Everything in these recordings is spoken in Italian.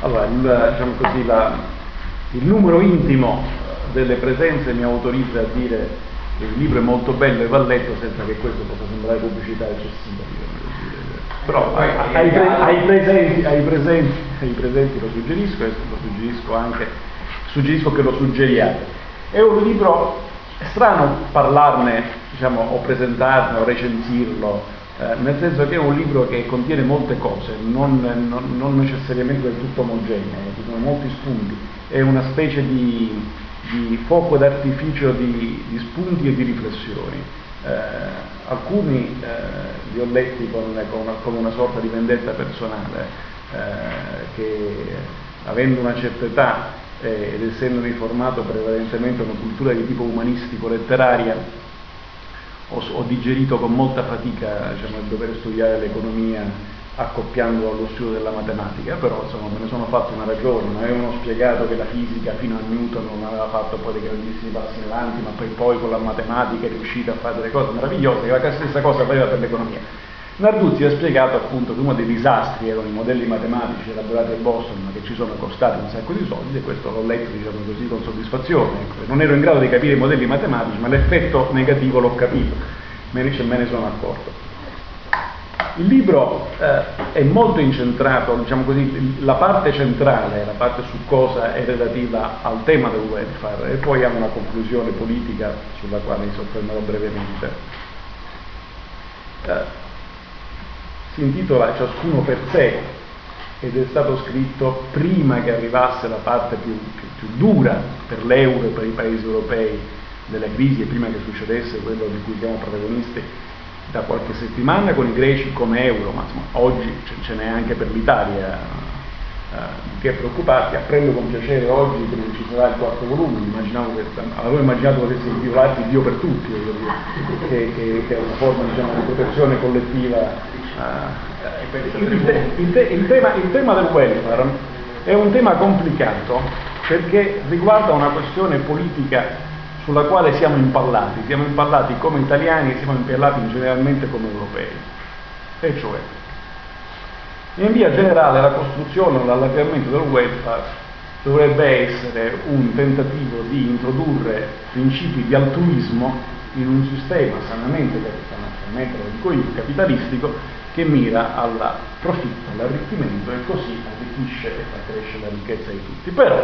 Allora, il numero intimo delle presenze mi autorizza a dire che il libro è molto bello e va letto senza che questo possa sembrare pubblicità eccessiva. Però ai presenti suggerisco che lo suggeriate. È un libro strano parlarne, diciamo, o presentarne o recensirlo, nel senso che è un libro che contiene molte cose, non necessariamente del tutto omogenee, ci sono molti spunti, è una specie di fuoco d'artificio di spunti e di riflessioni. Alcuni li ho letti con una sorta di vendetta personale, che avendo una certa età ed essendomi formato prevalentemente una cultura di tipo umanistico-letteraria, ho digerito con molta fatica, diciamo, il dover studiare l'economia accoppiando allo studio della matematica, però insomma me ne sono fatto una ragione. Mi avevano spiegato che la fisica fino a Newton non aveva fatto poi dei grandissimi passi in avanti, ma poi con la matematica è riuscita a fare delle cose meravigliose, che la stessa cosa faceva per l'economia. Narduzzi ha spiegato appunto che uno dei disastri erano i modelli matematici elaborati a Boston, che ci sono costati un sacco di soldi, e questo l'ho letto, diciamo così, con soddisfazione. Non ero in grado di capire i modelli matematici, ma l'effetto negativo l'ho capito, me ne sono accorto. Il libro è molto incentrato, diciamo così, la parte centrale, la parte succosa è relativa al tema del welfare, e poi ha una conclusione politica sulla quale mi soffermerò brevemente. Si intitola Ciascuno per sé ed è stato scritto prima che arrivasse la parte più dura per l'euro e per i paesi europei della crisi, e prima che succedesse quello di cui siamo protagonisti da qualche settimana con i greci come euro, ma insomma, oggi ce n'è anche per l'Italia di che preoccuparsi. Apprendo con piacere oggi che non ci sarà il quarto volume. Avevo immaginato che potesse intitolarsi Dio per tutti, che è una forma, diciamo, di protezione collettiva. Il tema del welfare è un tema complicato perché riguarda una questione politica sulla quale siamo impallati come italiani e siamo impallati generalmente come europei, e cioè in via generale la costruzione o l'allargamento del welfare dovrebbe essere un tentativo di introdurre principi di altruismo in un sistema sanamente lo dico io, capitalistico, che mira al profitto, all'arricchimento, e così arricchisce e fa crescere la ricchezza di tutti. Però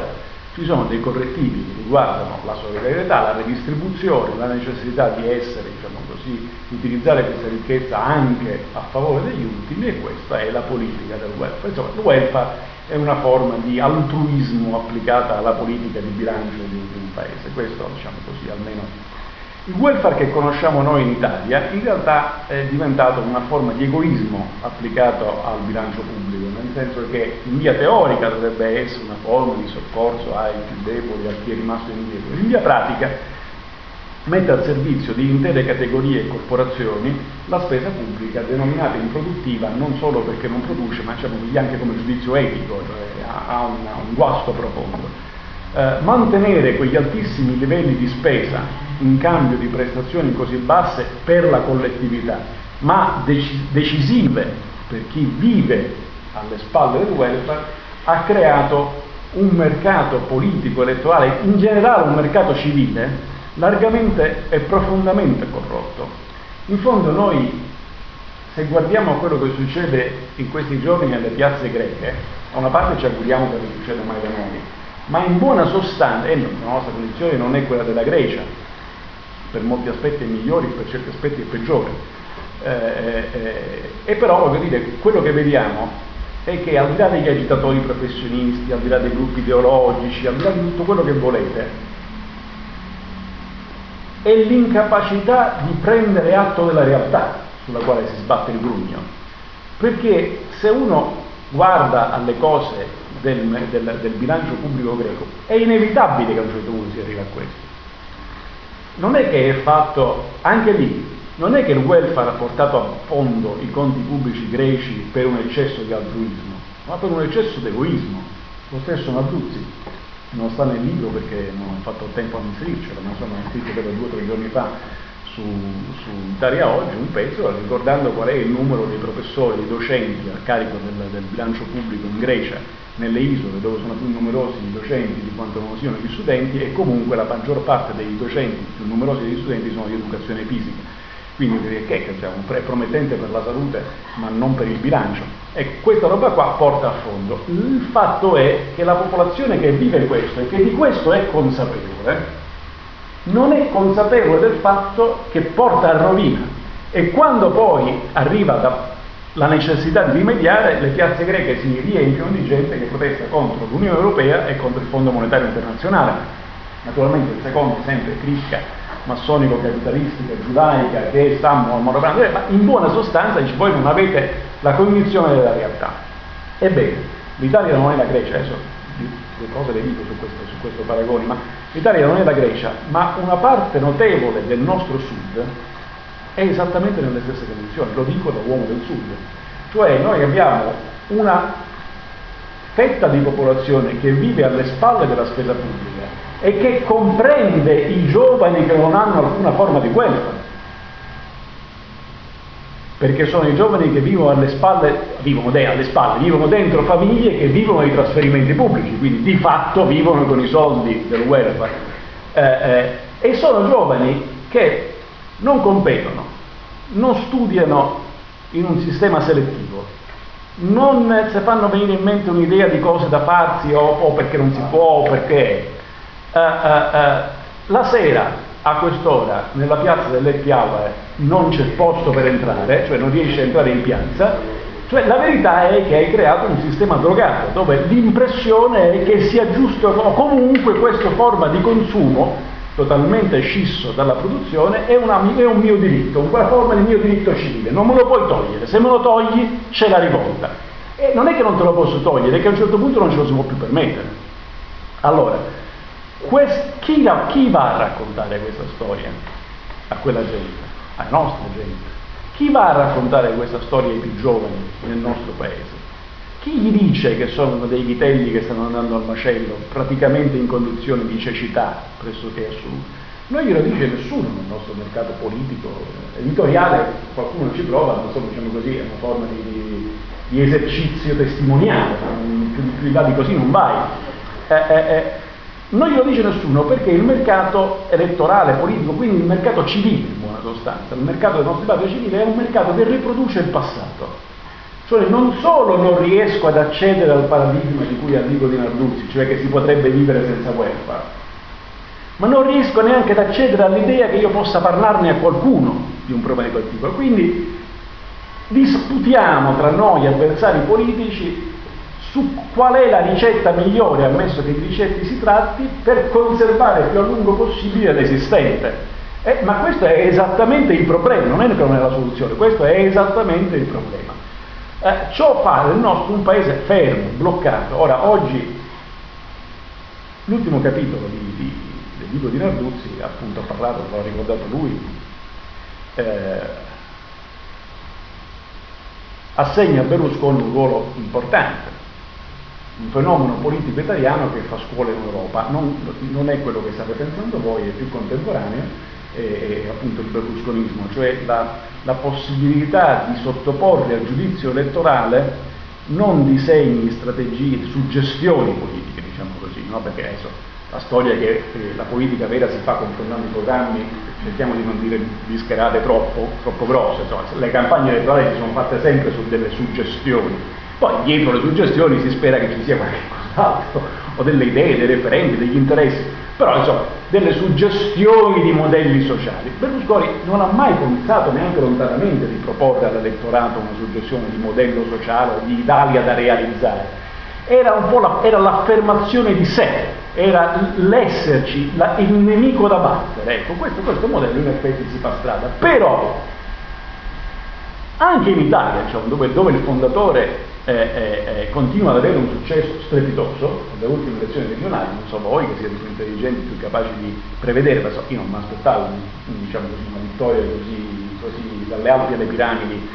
ci sono dei correttivi che riguardano la solidarietà, la redistribuzione, la necessità di essere, diciamo così, di utilizzare questa ricchezza anche a favore degli ultimi, e questa è la politica del welfare. Insomma, il welfare è una forma di altruismo applicata alla politica di bilancio di un paese. Questo, diciamo così, almeno il welfare che conosciamo noi in Italia in realtà è diventato una forma di egoismo applicato al bilancio pubblico, nel senso che in via teorica dovrebbe essere una forma di soccorso ai più deboli, a chi è rimasto indietro. In via pratica mette al servizio di intere categorie e corporazioni la spesa pubblica denominata improduttiva, non solo perché non produce, ma diciamo anche come giudizio etico, cioè ha un guasto profondo. Mantenere quegli altissimi livelli di spesa in cambio di prestazioni così basse per la collettività, ma decisive per chi vive alle spalle del welfare, ha creato un mercato politico-elettorale, in generale un mercato civile, largamente e profondamente corrotto. In fondo noi, se guardiamo a quello che succede in questi giorni nelle piazze greche, da una parte ci auguriamo che non succeda mai da noi, ma in buona sostanza, e la nostra condizione non è quella della Grecia, per molti aspetti è migliore, per certi aspetti è peggiore, e però voglio dire, quello che vediamo è che al di là degli agitatori professionisti, al di là dei gruppi ideologici, al di là di tutto quello che volete, è l'incapacità di prendere atto della realtà sulla quale si sbatte il grugno, perché se uno guarda alle cose del bilancio pubblico greco, è inevitabile che a un certo punto si arrivi a questo. Non è che è fatto, anche lì, non è che il welfare ha portato a fondo i conti pubblici greci per un eccesso di altruismo, ma per un eccesso di egoismo. Lo stesso Narduzzi, non sta nel libro perché non ho fatto tempo a inserircelo, ma insomma ho scritto per 2 o 3 giorni fa su Italia Oggi un pezzo ricordando qual è il numero dei professori e docenti a carico del bilancio pubblico in Grecia, nelle isole dove sono più numerosi i docenti di quanto non siano gli studenti, e comunque la maggior parte dei docenti più numerosi degli studenti sono di educazione fisica. Quindi direi che è promettente per la salute ma non per il bilancio. Ecco, questa roba qua porta a fondo. Il fatto è che la popolazione che vive questo e che di questo è consapevole non è consapevole del fatto che porta a rovina, e quando poi arriva la necessità di rimediare, le piazze greche si riempiono di gente che protesta contro l'Unione Europea e contro il Fondo Monetario Internazionale. Naturalmente il secondo è sempre cricca massonico, capitalistica, giudaica, che è Samuel Morrowand, ma in buona sostanza dice: voi non avete la cognizione della realtà. Ebbene, l'Italia non è la Grecia, adesso le cose le dico su questo paragone, ma l'Italia non è la Grecia, ma una parte notevole del nostro sud è esattamente nelle stesse condizioni, lo dico da uomo del sud, cioè noi abbiamo una fetta di popolazione che vive alle spalle della spesa pubblica e che comprende i giovani che non hanno alcuna forma di welfare, perché sono i giovani che vivono dentro famiglie che vivono di trasferimenti pubblici, quindi di fatto vivono con i soldi del welfare, e sono giovani che non competono, non studiano in un sistema selettivo, non si fanno venire in mente un'idea di cose da farsi o perché non si può o perché. La sera a quest'ora nella piazza dell'Happy Hour non c'è posto per entrare, cioè non riesci a entrare in piazza, cioè la verità è che hai creato un sistema drogato dove l'impressione è che sia giusto o comunque questa forma di consumo totalmente scisso dalla produzione è un mio diritto, una forma di mio diritto civile, non me lo puoi togliere, se me lo togli c'è la rivolta, e non è che non te lo posso togliere, è che a un certo punto non ce lo si può più permettere. Allora chi va a raccontare questa storia a quella gente, alla nostra gente? Chi va a raccontare questa storia ai più giovani nel nostro paese? Chi gli dice che sono dei vitelli che stanno andando al macello, praticamente in condizioni di cecità pressoché assoluta? Non glielo dice nessuno nel nostro mercato politico, editoriale, qualcuno ci prova, ma insomma, diciamo così, è una forma di esercizio testimoniale, più in là di così non vai. Non glielo dice nessuno perché il mercato elettorale, politico, quindi il mercato civile in buona sostanza, il mercato del nostro dibattito civile è un mercato che riproduce il passato. Cioè non solo non riesco ad accedere al paradigma di cui arrivo di Narduzzi, cioè che si potrebbe vivere senza welfare, ma non riesco neanche ad accedere all'idea che io possa parlarne a qualcuno di un problema di quel tipo. Quindi disputiamo tra noi avversari politici su qual è la ricetta migliore, ammesso che di ricetti si tratti, per conservare più a lungo possibile l'esistente. Ma questo è esattamente il problema, non è che non è la soluzione, questo è esattamente il problema. Ciò fa del nostro un paese fermo, bloccato. Ora, oggi, l'ultimo capitolo del libro di Narduzzi, appunto ha parlato, l'ha ricordato lui, assegna a Berlusconi un ruolo importante. Un fenomeno politico italiano che fa scuola in Europa, non è quello che state pensando voi, è più contemporaneo, è appunto il berlusconismo, cioè la possibilità di sottoporre al giudizio elettorale non disegni, strategie, suggestioni politiche, diciamo così, no? Perché adesso la storia che la politica vera si fa confrontando i programmi, cerchiamo di non dire discherate troppo grosse, insomma, le campagne elettorali si sono fatte sempre su delle suggestioni. Poi dietro le suggestioni si spera che ci sia qualcos'altro, o delle idee, dei referenti, degli interessi, però insomma, delle suggestioni di modelli sociali. Berlusconi non ha mai pensato neanche lontanamente di proporre all'elettorato una suggestione di modello sociale o di Italia da realizzare. Era un po' era l'affermazione di sé, era l'esserci, il nemico da battere. Ecco, questo modello in effetti si fa strada. Però anche in Italia, cioè, dove il fondatore continua ad avere un successo strepitoso, le ultime elezioni regionali, non so voi che siete più intelligenti, più capaci di prevedere, so, io non mi aspettavo diciamo così, una vittoria così dalle Alpi alle Piramidi,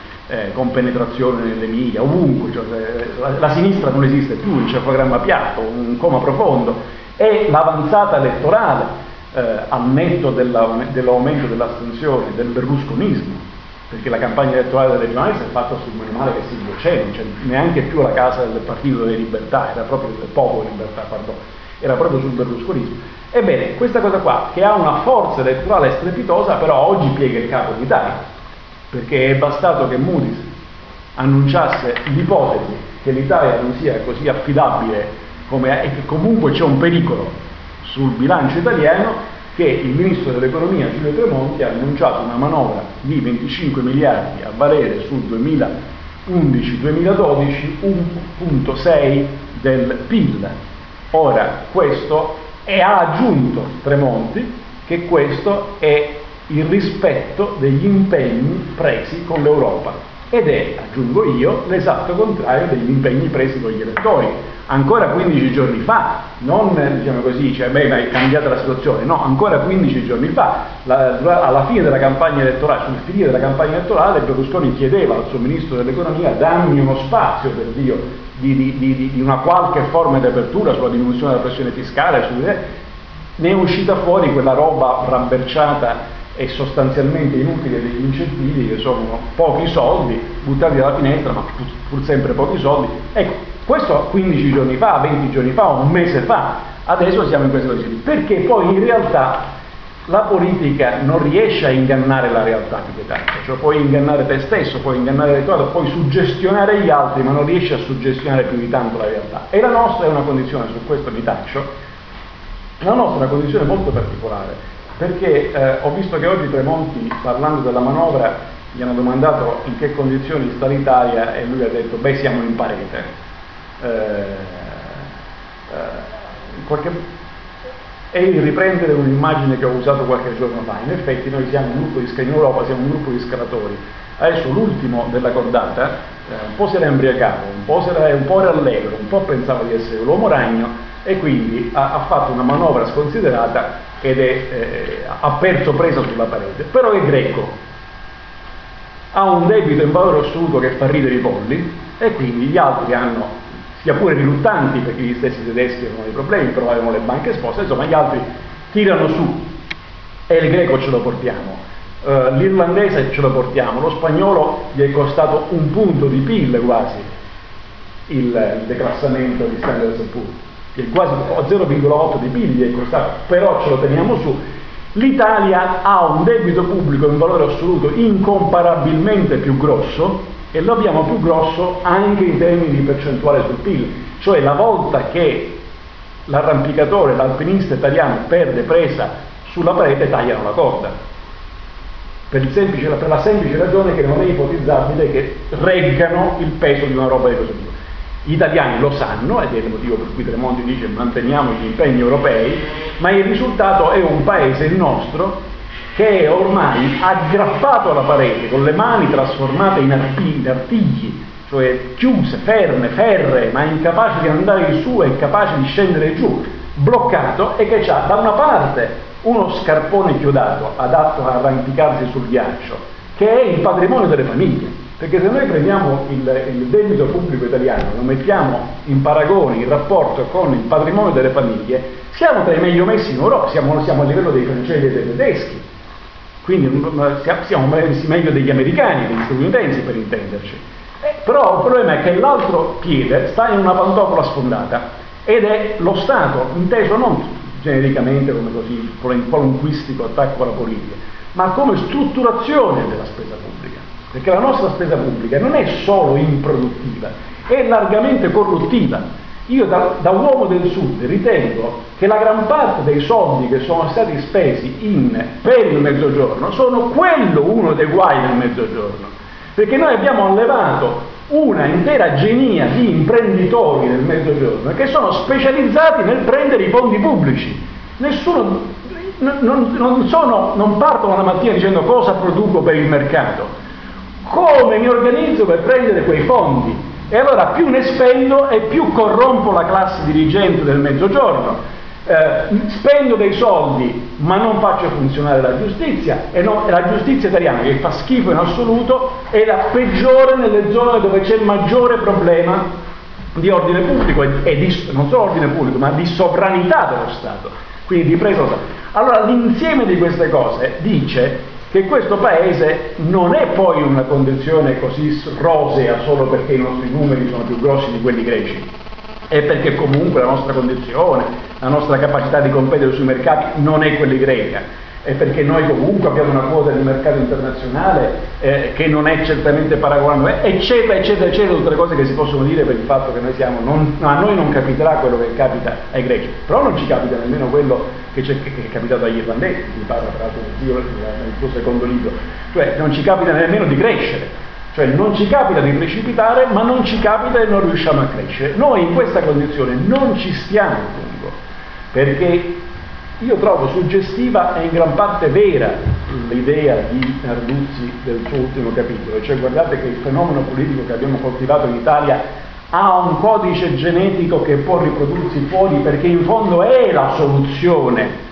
con penetrazione nelle Emilia, ovunque, cioè, la sinistra non esiste più, c'è un programma piatto, un coma profondo, e l'avanzata elettorale al netto dell'aumento dell'astensione, del berlusconismo, perché la campagna elettorale delle regionali si è fatta sul meno male che si c'è, non c'è neanche più la casa del Partito delle Libertà, era proprio del Popolo Libertà, pardon, era proprio sul berlusconismo. Ebbene, questa cosa qua, che ha una forza elettorale strepitosa, però oggi piega il capo d'Italia, perché è bastato che Moody's annunciasse l'ipotesi che l'Italia non sia così affidabile e che comunque c'è un pericolo sul bilancio italiano, che il ministro dell'economia Giulio Tremonti ha annunciato una manovra di 25 miliardi a valere sul 2011-2012, 1,6 del PIL. Ora questo, e ha aggiunto Tremonti, che questo è il rispetto degli impegni presi con l'Europa, ed è, aggiungo io, l'esatto contrario degli impegni presi con gli elettori ancora 15 giorni fa, non diciamo così, cioè beh, ma è cambiata la situazione, no, ancora 15 giorni fa, alla fine della campagna elettorale, sul finire della campagna elettorale, Berlusconi chiedeva al suo ministro dell'economia: dammi uno spazio, per Dio, di una qualche forma di apertura sulla diminuzione della pressione fiscale, ne è uscita fuori quella roba rabberciata e sostanzialmente inutile degli incentivi, che sono pochi soldi buttati dalla finestra, ma pur sempre pochi soldi. Ecco, questo 15 giorni fa, 20 giorni fa, un mese fa, adesso siamo in questa situazione, perché poi in realtà la politica non riesce a ingannare la realtà più che tanto, cioè puoi ingannare te stesso, puoi ingannare l'elettorato, puoi suggestionare gli altri, ma non riesce a suggestionare più di tanto la realtà. E la nostra è una condizione, su questo mi taccio, la nostra è una condizione molto particolare, perché ho visto che oggi Tremonti, parlando della manovra, gli hanno domandato in che condizioni sta l'Italia e lui ha detto: beh, siamo in parete. E riprendere un'immagine che ho usato qualche giorno fa. In effetti noi siamo un gruppo in Europa, siamo un gruppo di scalatori. Adesso l'ultimo della cordata, un po' si era imbriacato, un po' era allegro, un po' pensava di essere l'uomo ragno, e quindi ha fatto una manovra sconsiderata ed ha perso presa sulla parete. Però è greco, ha un debito in valore assoluto che fa ridere i polli, e quindi gli altri hanno, sia pure riluttanti, perché gli stessi tedeschi avevano dei problemi, però avevano le banche esposte, insomma gli altri tirano su, e il greco ce lo portiamo, l'irlandese ce lo portiamo, lo spagnolo gli è costato un punto di PIL quasi il declassamento di Standard & Poor's, che quasi 0,8 di PIL è costato, però ce lo teniamo su. L'Italia ha un debito pubblico in valore assoluto incomparabilmente più grosso, e lo abbiamo più grosso anche in termini di percentuale sul PIL, cioè la volta che l'arrampicatore, l'alpinista italiano perde presa sulla parete, tagliano la corda, per la semplice ragione che non è ipotizzabile che reggano il peso di una roba di questo tipo. Gli italiani lo sanno, ed è il motivo per cui Tremonti dice: manteniamo gli impegni europei, ma il risultato è un paese, il nostro, che è ormai aggrappato alla parete, con le mani trasformate in artigli, cioè chiuse, ferree, ma incapace di andare in su e incapace di scendere giù, bloccato, e che ha da una parte uno scarpone chiodato, adatto a arrampicarsi sul ghiaccio, che è il patrimonio delle famiglie. Perché se noi prendiamo il debito pubblico italiano, lo mettiamo in paragone, in rapporto con il patrimonio delle famiglie, siamo tra i meglio messi in Europa, siamo a livello dei francesi e dei tedeschi, quindi siamo messi meglio degli americani, degli statunitensi, per intenderci. Però il problema è che l'altro piede sta in una pantofola sfondata, ed è lo Stato, inteso non genericamente come così qualunquistico attacco alla politica, ma come strutturazione della spesa pubblica. Perché la nostra spesa pubblica non è solo improduttiva, è largamente corruttiva. Io da uomo del Sud ritengo che la gran parte dei soldi che sono stati spesi per il Mezzogiorno sono uno dei guai del Mezzogiorno, perché noi abbiamo allevato una intera genia di imprenditori del Mezzogiorno che sono specializzati nel prendere i fondi pubblici. Non partono la mattina dicendo: cosa produco per il mercato, come mi organizzo per prendere quei fondi, e allora più ne spendo e più corrompo la classe dirigente del Mezzogiorno. Spendo dei soldi ma non faccio funzionare la giustizia, e la giustizia italiana, che fa schifo in assoluto, è la peggiore nelle zone dove c'è maggiore problema di ordine pubblico, e non solo ordine pubblico ma di sovranità dello Stato. quindi di presa. Allora l'insieme di queste cose dice che questo paese non è poi in una condizione così rosea solo perché i nostri numeri sono più grossi di quelli greci, è perché comunque la nostra condizione, la nostra capacità di competere sui mercati non è quella greca, è perché noi comunque abbiamo una quota di mercato internazionale che non è certamente paragonabile, eccetera, eccetera, eccetera, tutte le cose che si possono dire per il fatto che noi siamo, a noi non capiterà quello che capita ai greci, però non ci capita nemmeno quello che è capitato agli irlandesi, mi parla tra l'altro nel suo secondo libro, cioè non ci capita nemmeno di crescere. Cioè non ci capita di precipitare, ma non ci capita e non riusciamo a crescere. Noi in questa condizione non ci stiamo, lungo, perché io trovo suggestiva e in gran parte vera l'idea di Narduzzi del suo ultimo capitolo, cioè guardate che il fenomeno politico che abbiamo coltivato in Italia ha un codice genetico che può riprodursi fuori, perché in fondo è la soluzione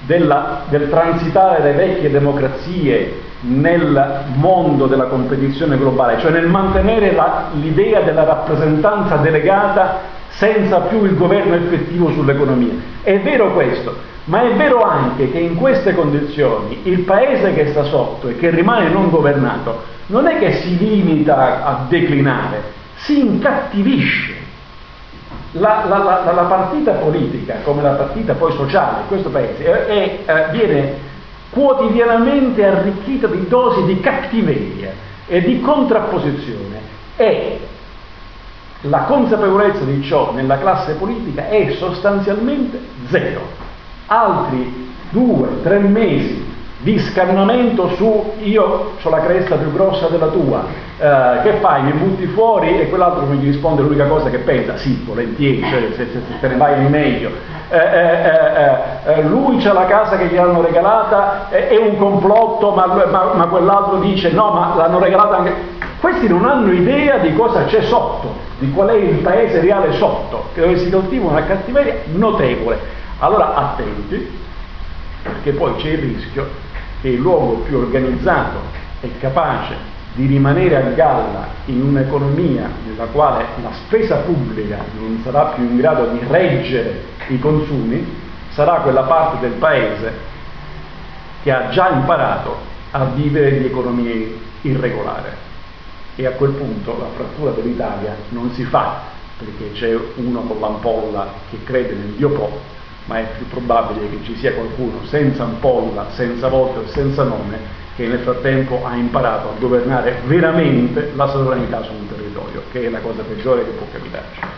del transitare le vecchie democrazie nel mondo della competizione globale, cioè nel mantenere l'idea della rappresentanza delegata senza più il governo effettivo sull'economia. È vero questo, ma è vero anche che in queste condizioni il paese che sta sotto e che rimane non governato non è che si limita a declinare, si incattivisce. La partita politica, come la partita poi sociale in questo paese, viene quotidianamente arricchita di dosi di cattiveria e di contrapposizione, e la consapevolezza di ciò nella classe politica è sostanzialmente zero. Altri 2-3 mesi di scannamento su io ho la cresta più grossa della tua, che fai? Mi butti fuori? E quell'altro mi risponde l'unica cosa che pensa, sì, volentieri, cioè, se te ne vai è meglio. Lui c'ha la casa che gli hanno regalata, è un complotto, ma quell'altro dice no, ma l'hanno regalata anche. Questi non hanno idea di cosa c'è sotto, di qual è il paese reale sotto, dove si coltiva una cattiveria notevole. Allora attenti, perché poi c'è il rischio che il luogo più organizzato e capace di rimanere a galla in un'economia nella quale la spesa pubblica non sarà più in grado di reggere i consumi, sarà quella parte del paese che ha già imparato a vivere di economia irregolare. E a quel punto la frattura dell'Italia non si fa, perché c'è uno con l'ampolla che crede nel Dio Po, ma è più probabile che ci sia qualcuno senza ampolla, senza volto e senza nome, che nel frattempo ha imparato a governare veramente la sovranità su un territorio, che è la cosa peggiore che può capitarci.